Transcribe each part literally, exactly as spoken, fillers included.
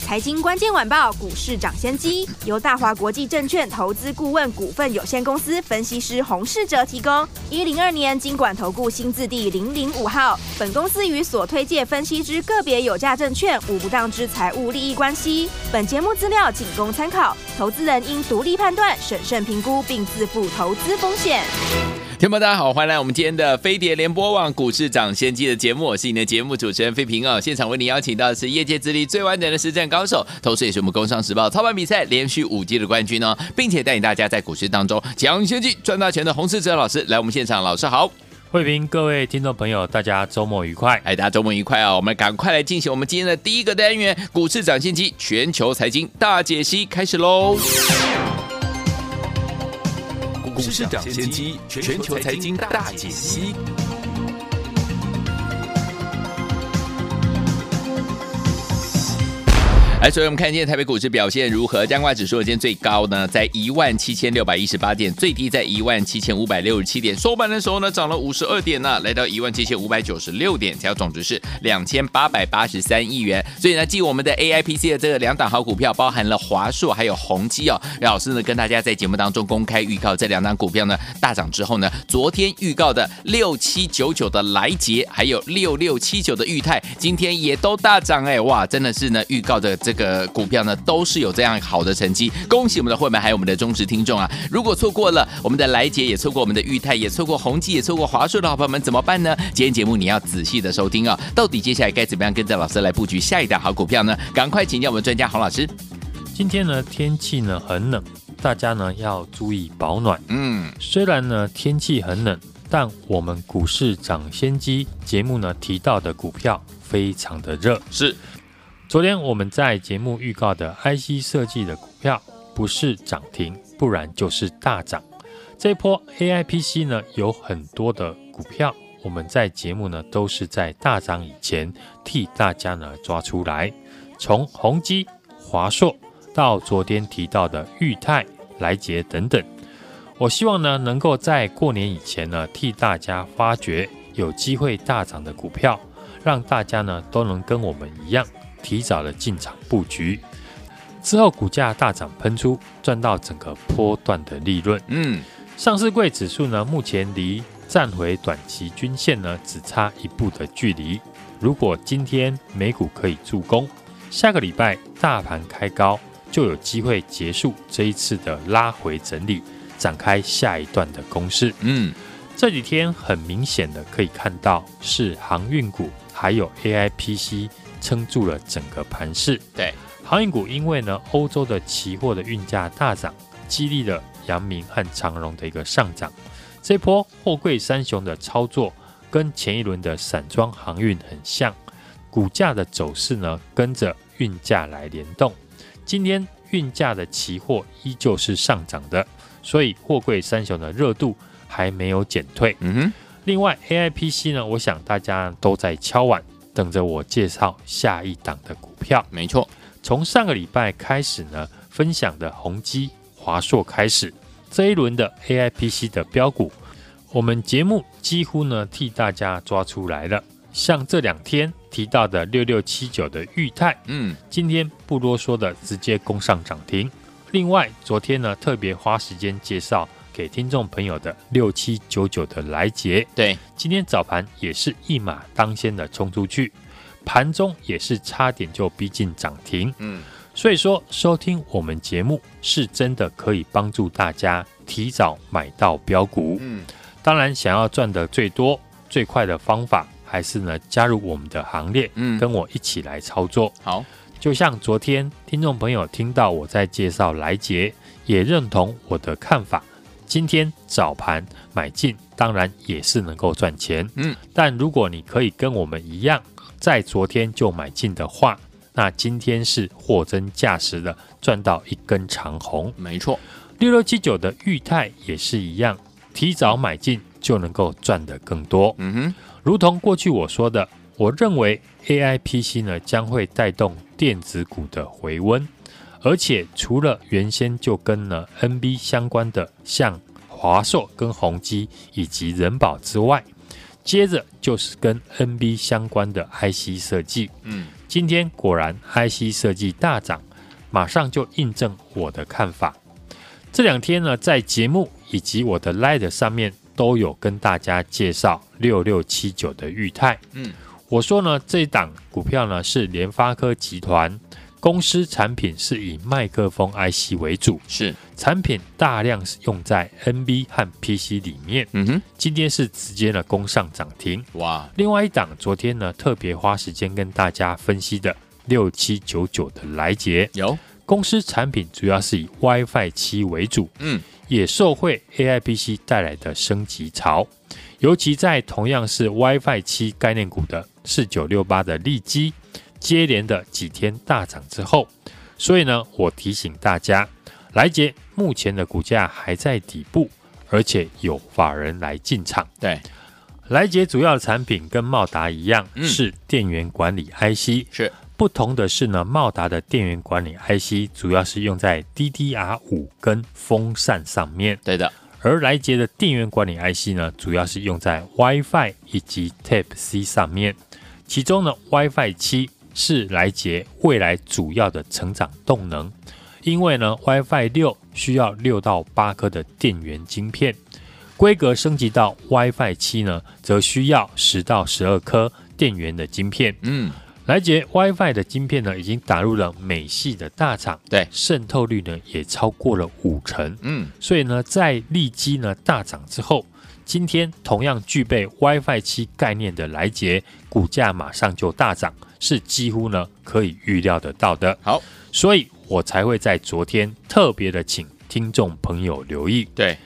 财经关键晚报股市涨先机由大华国际证券投资顾问股份有限公司分析师洪士哲提供。一零二年金管投顾新字第零零五号，本公司与所推介分析之个别有价证券无不当之财务利益关系。本节目资料仅供参考，投资人应独立判断、审慎评估，并自负投资风险。听众朋友大家好，欢迎来我们今天的飞碟联播网股市涨先机的节目，我是你的节目主持人飞平哦。现场为您邀请到的是业界资历最完整的实战高手，同时也是我们工商时报操盘比赛连续五季的冠军哦，并且带领大家在股市当中抢先机赚大钱的洪士哲老师来我们现场。老师好。慧平，各位听众朋友大家周末愉快。哎，大家周末愉快啊、哦！我们赶快来进行我们今天的第一个单元股市涨先机全球财经大解析开始喽。股市涨先机，全球财经大解析。来，所以我们看今天台北股市表现如何？加权指数今天最高呢，在一万七千六百一十八点，最低在一万七千五百六十七点。收盘的时候呢，涨了五十二点呢、啊，来到一万七千五百九十六点，成交总值是两千八百八十三亿元。所以呢，继我们的 A I P C 的这个两档好股票，包含了华硕还有宏基哦。老师呢跟大家在节目当中公开预告，这两档股票呢大涨之后呢，昨天预告的六七九九的来捷，还有六六七九的裕泰，今天也都大涨哎、欸，哇，真的是呢预告的。这个股票呢都是有这样好的成绩，恭喜我们的会员还有我们的忠实听众啊！如果错过了我们的来捷，也错过我们的裕泰，也错过宏基，也错过华硕的好朋友们怎么办呢？今天节目你要仔细的收听啊、哦！到底接下来该怎么样跟着老师来布局下一档好股票呢？赶快请教我们专家洪老师。今天呢天气呢很冷，大家呢要注意保暖。嗯，虽然呢天气很冷，但我们股市涨先机节目呢提到的股票非常的热，是。昨天我们在节目预告的 I C 设计的股票，不是涨停，不然就是大涨。这波 A I P C 呢，有很多的股票，我们在节目呢都是在大涨以前替大家呢抓出来。从宏基、华硕到昨天提到的裕泰、来捷等等，我希望呢能够在过年以前呢替大家发掘有机会大涨的股票，让大家呢都能跟我们一样。提早的进场布局之后，股价大涨喷出，赚到整个波段的利润。嗯，上市柜指数呢，目前离站回短期均线呢，只差一步的距离。如果今天美股可以助攻，下个礼拜大盘开高，就有机会结束这一次的拉回整理，展开下一段的攻势。嗯，这几天很明显的可以看到，是航运股还有 A I P C。撑住了整个盘势。对，航运股因为呢欧洲的期货的运价大涨，激励了阳明和长荣的一个上涨。这波货柜三雄的操作跟前一轮的散装航运很像，股价的走势呢跟着运价来联动。今天运价的期货依旧是上涨的，所以货柜三雄的热度还没有减退。嗯哼。另外 A I P C 呢，我想大家都在敲碗。等着我介绍下一档的股票，没错。从上个礼拜开始呢，分享的宏基、华硕开始，这一轮的 A I P C 的标股，我们节目几乎呢替大家抓出来了。像这两天提到的六六七九的裕泰，嗯，今天不啰嗦的直接攻上涨停。另外，昨天呢特别花时间介绍给听众朋友的六七九九的来捷，对，今天早盘也是一马当先的冲出去，盘中也是差点就逼近涨停。嗯，所以说收听我们节目是真的可以帮助大家提早买到标股。嗯，当然想要赚得最多最快的方法，还是呢加入我们的行列，嗯，跟我一起来操作。好，就像昨天听众朋友听到我在介绍来捷，也认同我的看法。今天早盘买进当然也是能够赚钱，嗯，但如果你可以跟我们一样在昨天就买进的话，那今天是货真价实的赚到一根长红。没错，六六七九的裕泰也是一样，提早买进就能够赚得更多。嗯哼，如同过去我说的，我认为 A I P C 呢将会带动电子股的回温，而且除了原先就跟呢 N B 相关的像华硕跟宏基以及仁宝之外，接着就是跟 N B 相关的 I C 设计。嗯，今天果然 I C 设计大涨，马上就印证我的看法。这两天呢，在节目以及我的 Line 上面都有跟大家介绍六六七九的裕泰。嗯，我说呢，这一档股票呢是联发科集团公司，产品是以麦克风 I C 为主，是产品大量用在 N B 和 P C 里面。嗯哼，今天是直接呢攻上涨停。哇！另外一档昨天呢特别花时间跟大家分析的六七九九的来捷，有公司产品主要是以 Wi-Fi 七为主，嗯，也受惠 A I P C 带来的升级潮，尤其在同样是 Wi-Fi 七概念股的四九六八的利基，接连的几天大涨之后，所以呢，我提醒大家，来捷目前的股价还在底部，而且有法人来进场。对，来捷主要的产品跟茂达一样，嗯，是电源管理 I C， 是。不同的是呢，茂达的电源管理 I C 主要是用在 D D R 五 跟风扇上面。对的。而来捷的电源管理 I C 呢，主要是用在 Wi-Fi 以及 Type C 上面。其中呢 Wi-Fi 七 是来捷未来主要的成长动能，因为呢 Wi-Fi 六 需要六到八颗的电源晶片，规格升级到 Wi-Fi 七 呢，则需要十到十二颗电源的晶片。嗯。来捷 Wi-Fi 的晶片呢，已经打入了美系的大厂，对，渗透率呢也超过了五成。嗯，所以呢，在利基呢大涨之后，今天同样具备 Wi-Fi 七概念的来捷股价马上就大涨，是几乎呢可以预料得到的。好，所以我才会在昨天特别的请听众朋友留意，对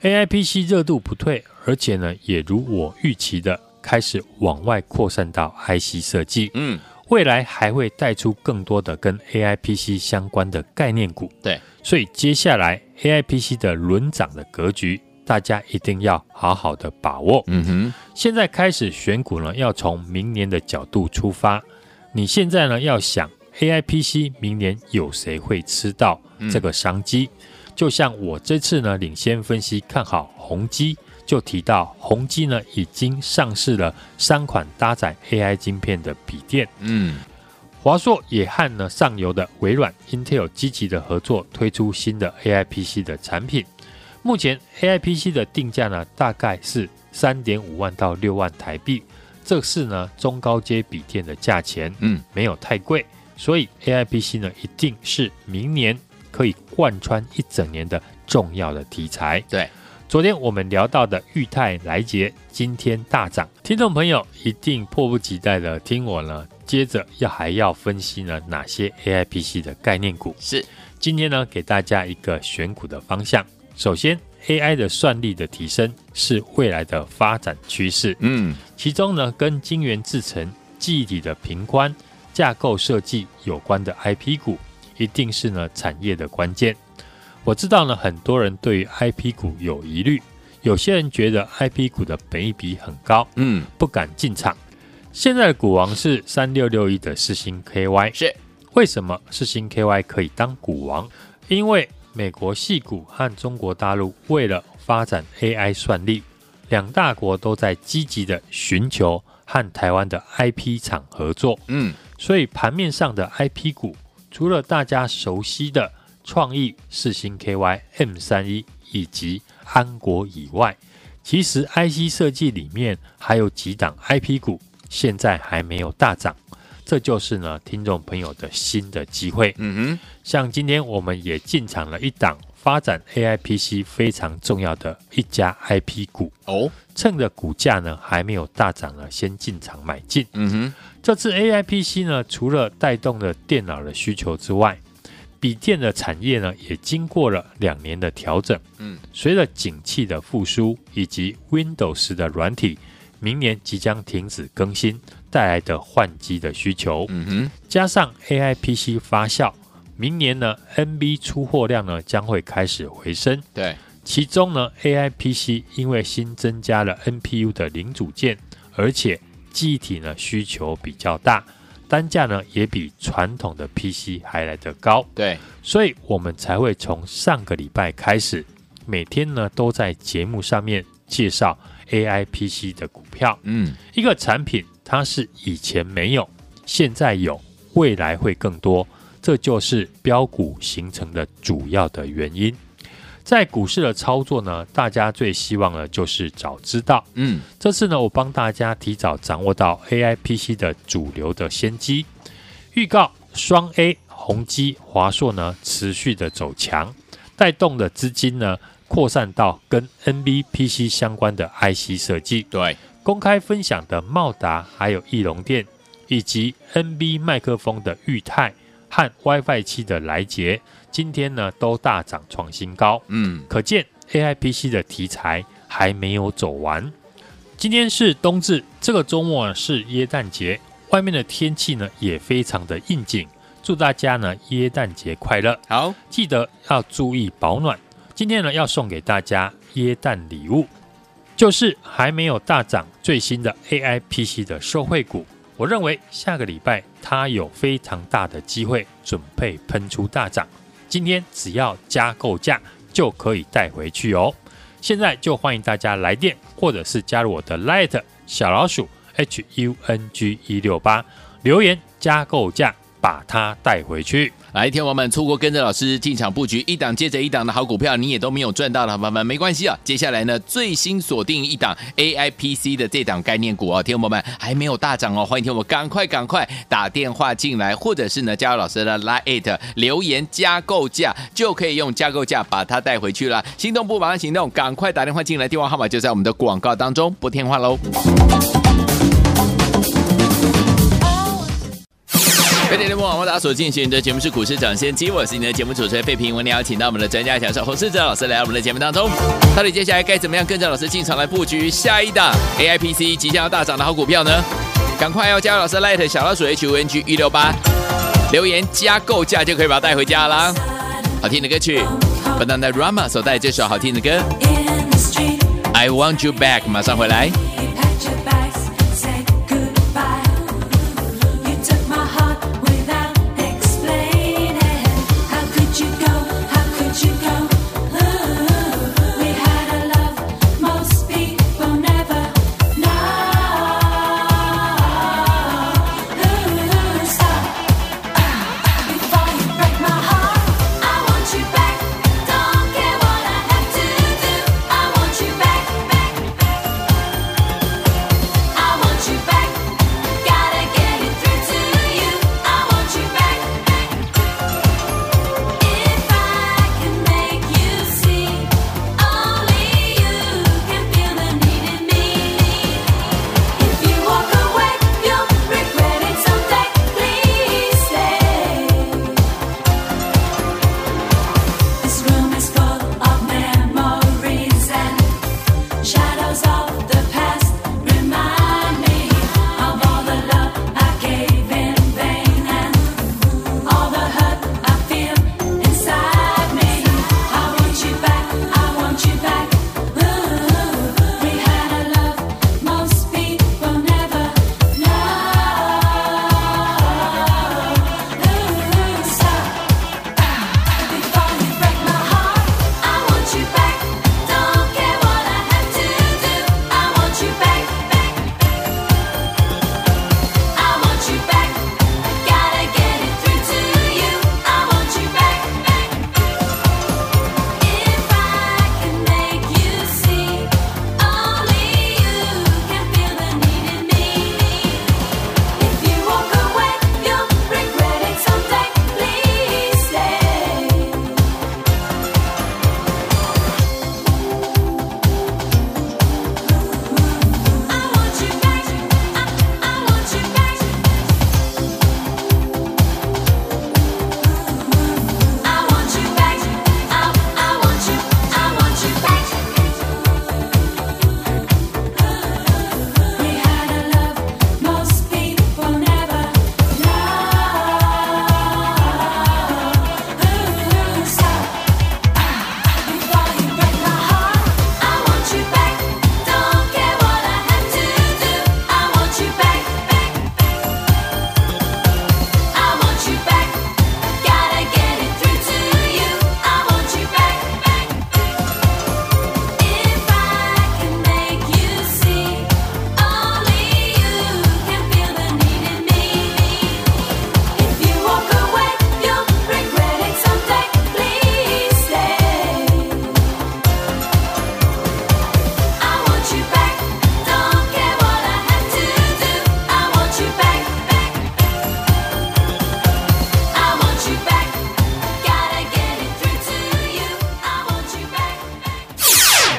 A I P C 热度不退，而且呢也如我预期的。开始往外扩散到 I C 设计，嗯，未来还会带出更多的跟 A I P C 相关的概念股，对，所以接下来 A I P C 的轮涨的格局，大家一定要好好的把握。嗯哼，现在开始选股呢，要从明年的角度出发，你现在呢要想 A I P C 明年有谁会吃到这个商机？嗯，就像我这次呢领先分析看好宏基。就提到宏基呢已经上市了三款搭载 A I 晶片的笔电，嗯，华硕也和呢上游的微软、Intel 积极的合作，推出新的 A I P C 的产品。目前 A I P C 的定价呢大概是 三点五万到六万台币，这是呢中高阶笔电的价钱，嗯，没有太贵，所以 A I P C 呢一定是明年可以贯穿一整年的重要的题材。对。昨天我们聊到的裕泰、来捷今天大涨，听众朋友一定迫不及待的听我呢接着要还要分析呢哪些 A I P C 的概念股。是，今天呢给大家一个选股的方向。首先 A I 的算力的提升是未来的发展趋势，嗯，其中呢跟晶圆制程、记忆体的频宽、架构设计有关的 I P 股一定是呢产业的关键。我知道呢，很多人对于 I P 股有疑虑，有些人觉得 I P 股的本益比很高，嗯，不敢进场。现在的股王是三六六一的世芯 K Y， 是为什么世芯 K Y 可以当股王？因为美国矽谷和中国大陆为了发展 A I 算力，两大国都在积极的寻求和台湾的 I P 厂合作，嗯，所以盘面上的 I P 股，除了大家熟悉的。创意、世芯 K Y、M 三十一 以及安国以外，其实 I C 设计里面还有几档 I P 股，现在还没有大涨，这就是呢听众朋友的新的机会。嗯哼，像今天我们也进场了一档发展 A I P C 非常重要的一家 I P 股哦，趁着股价呢还没有大涨呢，先进场买进。嗯哼，这次 A I P C 呢，除了带动了电脑的需求之外。笔电的产业呢，也经过了两年的调整。嗯，随着景气的复苏以及 Windows 的软体，明年即将停止更新带来的换机的需求。嗯哼，加上 A I P C 发酵，明年呢 N B 出货量呢将会开始回升。对，其中呢 A I P C 因为新增加了 N P U 的零组件，而且记忆体呢需求比较大，单价呢也比传统的 P C 还来得高。对，所以我们才会从上个礼拜开始，每天呢都在节目上面介绍 A I P C 的股票。嗯，一个产品它是以前没有，现在有，未来会更多，这就是标股形成的主要的原因。在股市的操作呢，大家最希望的就是早知道。嗯，这次呢，我帮大家提早掌握到 A I P C 的主流的先机。预告双 A 宏基、华硕呢持续的走强，带动的资金呢扩散到跟 N B P C 相关的 I C 设计。对，公开分享的茂达还有翼龙电，以及 N B 麦克风的裕泰和 WiFi 七的来捷，今天呢都大涨创新高。嗯，可见 A I P C 的题材还没有走完。今天是冬至，这个周末是耶诞节，外面的天气呢也非常的应景，祝大家呢耶诞节快乐。好，记得要注意保暖。今天呢要送给大家耶诞礼物，就是还没有大涨最新的 A I P C 的受惠股。我认为下个礼拜它有非常大的机会准备喷出大涨，今天只要加购价就可以带回去哦。现在就欢迎大家来电，或者是加入我的 Light 小老鼠 H U N G 一六八， 留言加购价把它带回去。来，天王们错过跟着老师进场布局一档接着一档的好股票，你也都没有赚到的，妈妈没关系啊。接下来呢，最新锁定一档 A I P C 的这档概念股哦，天王们还没有大涨哦，欢迎天王赶快赶快打电话进来，或者是呢加入老师的 Line 留言加购价，就可以用加购价把它带回去了。心动不马上行动，赶快打电话进来，电话号码就在我们的广告当中，拨电话喽。飞碟联播网为大家所进行的节目是股市抢先机，我是你的节目主持人费平，我们邀请到我们的专家讲授洪士哲老师来到我们的节目当中。到底接下来该怎么样跟着老师进场来布局下一档 A I P C 即将要大涨的好股票呢？赶快要加入老师 Light 小老鼠 H U N G 一六八， 留言加购价就可以把它带回家啦。好听的歌曲，本档的 Rama 所带来这首好听的歌 I Want You Back， 马上回来。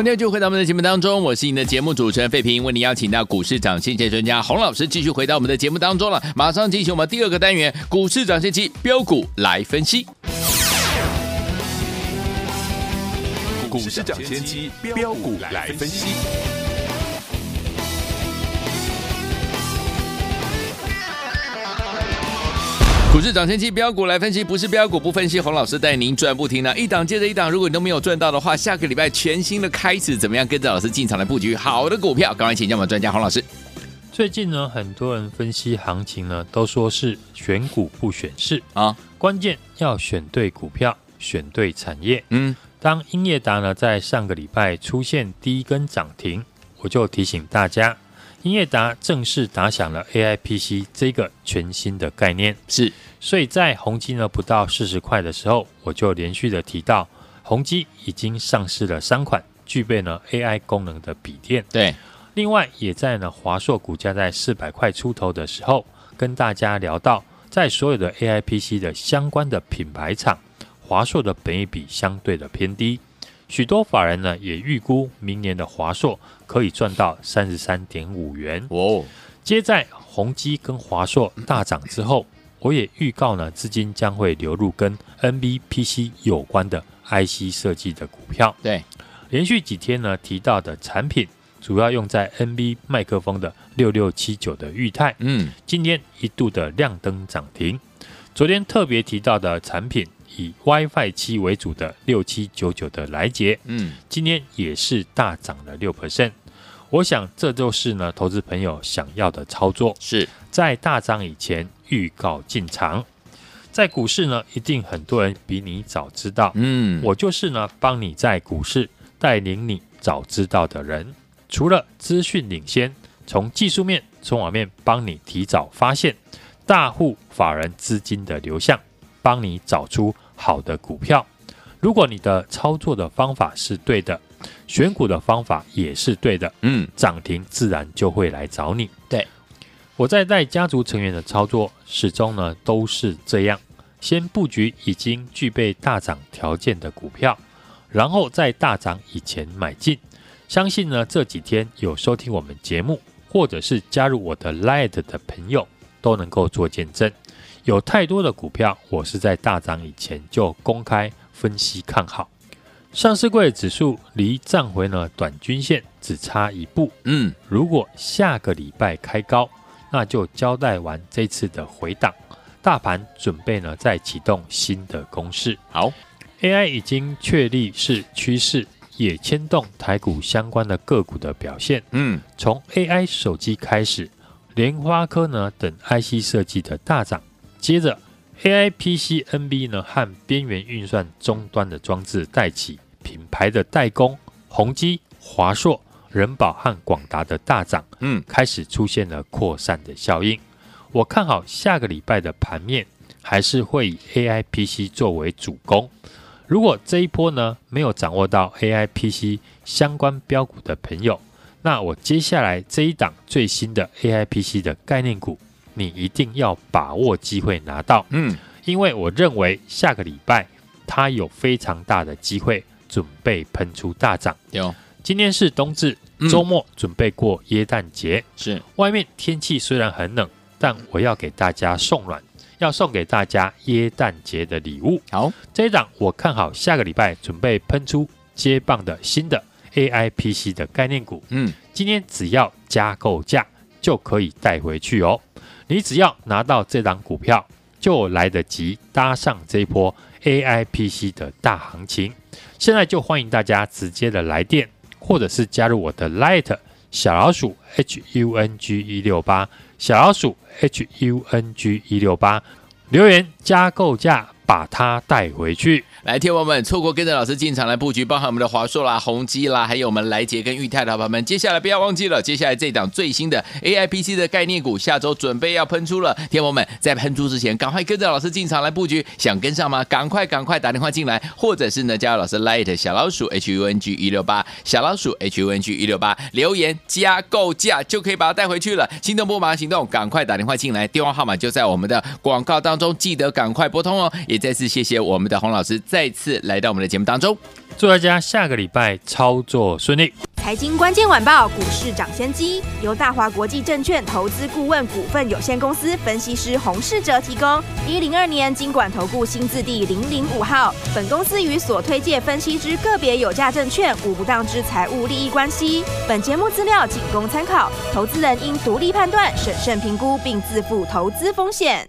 欢迎继续回到我们的节目当中，我是您的节目主持人费平，为您邀请到股市涨先机专家洪老师继续回到我们的节目当中了。马上进行我们第二个单元，股市涨先机标股来分析。股市涨先机标股来分析。股市涨先机标股来分析，不是标股不分析。洪老师带您赚不停了，一档接着一档。如果你都没有赚到的话，下个礼拜全新的开始，怎么样跟着老师进场来布局好的股票？赶快请教我们专家洪老师。最近呢，很多人分析行情呢，都说是选股不选市啊，关键要选对股票，选对产业。嗯，当英业达呢在上个礼拜出现第一根涨停，我就提醒大家。英业达正式打响了 A I P C 这个全新的概念，是，所以在宏基呢不到四十块的时候，我就连续的提到宏基已经上市了三款具备呢 A I 功能的笔电，对，另外也在呢华硕股价在四百块出头的时候，跟大家聊到在所有的 A I P C 的相关的品牌厂，华硕的本益比相对的偏低。许多法人呢也预估明年的华硕可以赚到 三十三点五元、哦、接在宏基跟华硕大涨之后，我也预告呢资金将会流入跟 N V P C 有关的 I C 设计的股票，对，连续几天呢提到的产品主要用在 N V 麦克风的六六七九的裕泰、嗯、今天一度的亮灯涨停，昨天特别提到的产品以 Wi-Fi 七 为主的六七九九的来捷、嗯、今天也是大涨了 百分之六。 我想这就是呢投资朋友想要的操作，是在大涨以前预告进场。在股市呢一定很多人比你早知道、嗯、我就是呢帮你在股市带领你早知道的人，除了资讯领先，从技术面从网面帮你提早发现大户法人资金的流向，帮你找出好的股票。如果你的操作的方法是对的，选股的方法也是对的，嗯，涨停自然就会来找你。对，我在带家族成员的操作始终呢都是这样，先布局已经具备大涨条件的股票，然后在大涨以前买进。相信呢这几天有收听我们节目或者是加入我的 Line 的朋友都能够做见证，有太多的股票我是在大涨以前就公开分析看好。上市柜指数离站回呢短均线只差一步，嗯，如果下个礼拜开高，那就交代完这次的回档，大盘准备呢再启动新的攻势。好， A I 已经确立是趋势，也牵动台股相关的个股的表现，嗯，从 A I 手机开始，联发科呢等 I C 设计的大涨，接着 A I P C N B 呢和边缘运算终端的装置带起品牌的代工，宏基、华硕、仁宝和广达的大涨、嗯、开始出现了扩散的效应。我看好下个礼拜的盘面还是会以 A I P C 作为主攻，如果这一波呢没有掌握到 A I P C 相关标股的朋友，那我接下来这一档最新的 A I P C 的概念股你一定要把握机会拿到，嗯，因为我认为下个礼拜它有非常大的机会准备喷出大涨。有，今天是冬至，周末准备过耶诞节，是，外面天气虽然很冷，但我要给大家送暖，要送给大家耶诞节的礼物。好，这一档我看好下个礼拜准备喷出接棒的新的 A I P C 的概念股，嗯，今天只要加购价就可以带回去哦。你只要拿到这档股票，就来得及搭上这一波 A I P C 的大行情。现在就欢迎大家直接的来电，或者是加入我的 Light 小老鼠 H U N G 一六八， 小老鼠 H U N G 一六八， 留言加购价把它带回去。来，天王们错过跟着老师进场来布局，包含我们的华硕啦、宏基啦，还有我们来捷跟裕泰的伙伴们，接下来不要忘记了，接下来这档最新的 A I P C 的概念股下周准备要喷出了。天王们在喷出之前赶快跟着老师进场来布局，想跟上吗？赶快赶快打电话进来，或者是呢加入老师 Light 小老鼠 H U N G 一六八， 小老鼠 H U N G 一六八， 留言加购价就可以把它带回去了。心动不马上行动，赶快打电话进来，电话号码就在我们的广告当中，记得赶快拨通哦。也也再次谢谢我们的洪老师再次来到我们的节目当中，祝大家下个礼拜操作顺利。财经关键晚报，股市涨先机，由大华国际证券投资顾问股份有限公司分析师洪士哲提供。一零二年金管投顾新字第零零五号。本公司与所推介分析之个别有价证券无不当之财务利益关系。本节目资料仅供参考，投资人应独立判断、审慎评估，并自负投资风险。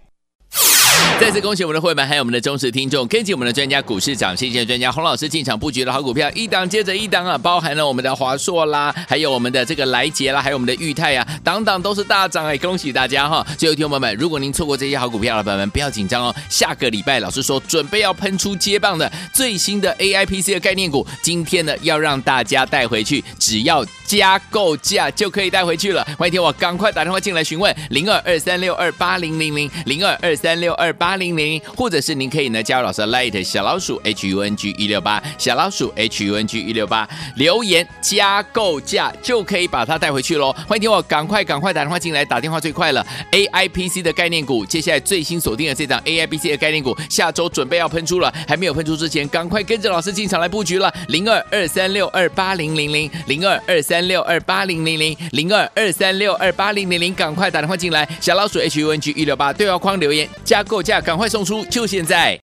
再次恭喜我们的会员还有我们的忠实听众，跟紧我们的专家股市长谢谢专家洪老师进场布局的好股票，一档接着一档啊，包含了我们的华硕啦，还有我们的这个来捷啦，还有我们的裕泰啊，档档都是大涨哎、欸，恭喜大家哈！所以听众朋友们，如果您错过这些好股票了，朋友们不要紧张哦，下个礼拜老师说准备要喷出接棒的最新的 A I P C 的概念股，今天呢要让大家带回去，只要加购价就可以带回去了。欢迎听我赶快打电话进来询问零二二三六二八零零零零二二三六二八。八零零，或者是您可以呢加入老师 Light 小老鼠 H U N G 一六八， 小老鼠 H U N G 一六八， 留言加购价就可以把它带回去咯。欢迎听我赶快赶快打电话进来，打电话最快了。 A I P C 的概念股，接下来最新锁定的这档 A I P C 的概念股下周准备要喷出了，还没有喷出之前赶快跟着老师进场来布局了。零二二三六二八零零零 零二二三六二八零零零 零二二三六二八零零零，赶快打电话进来，小老鼠 H U N G 一六八，对话框留言加购价赶快送出，就现在。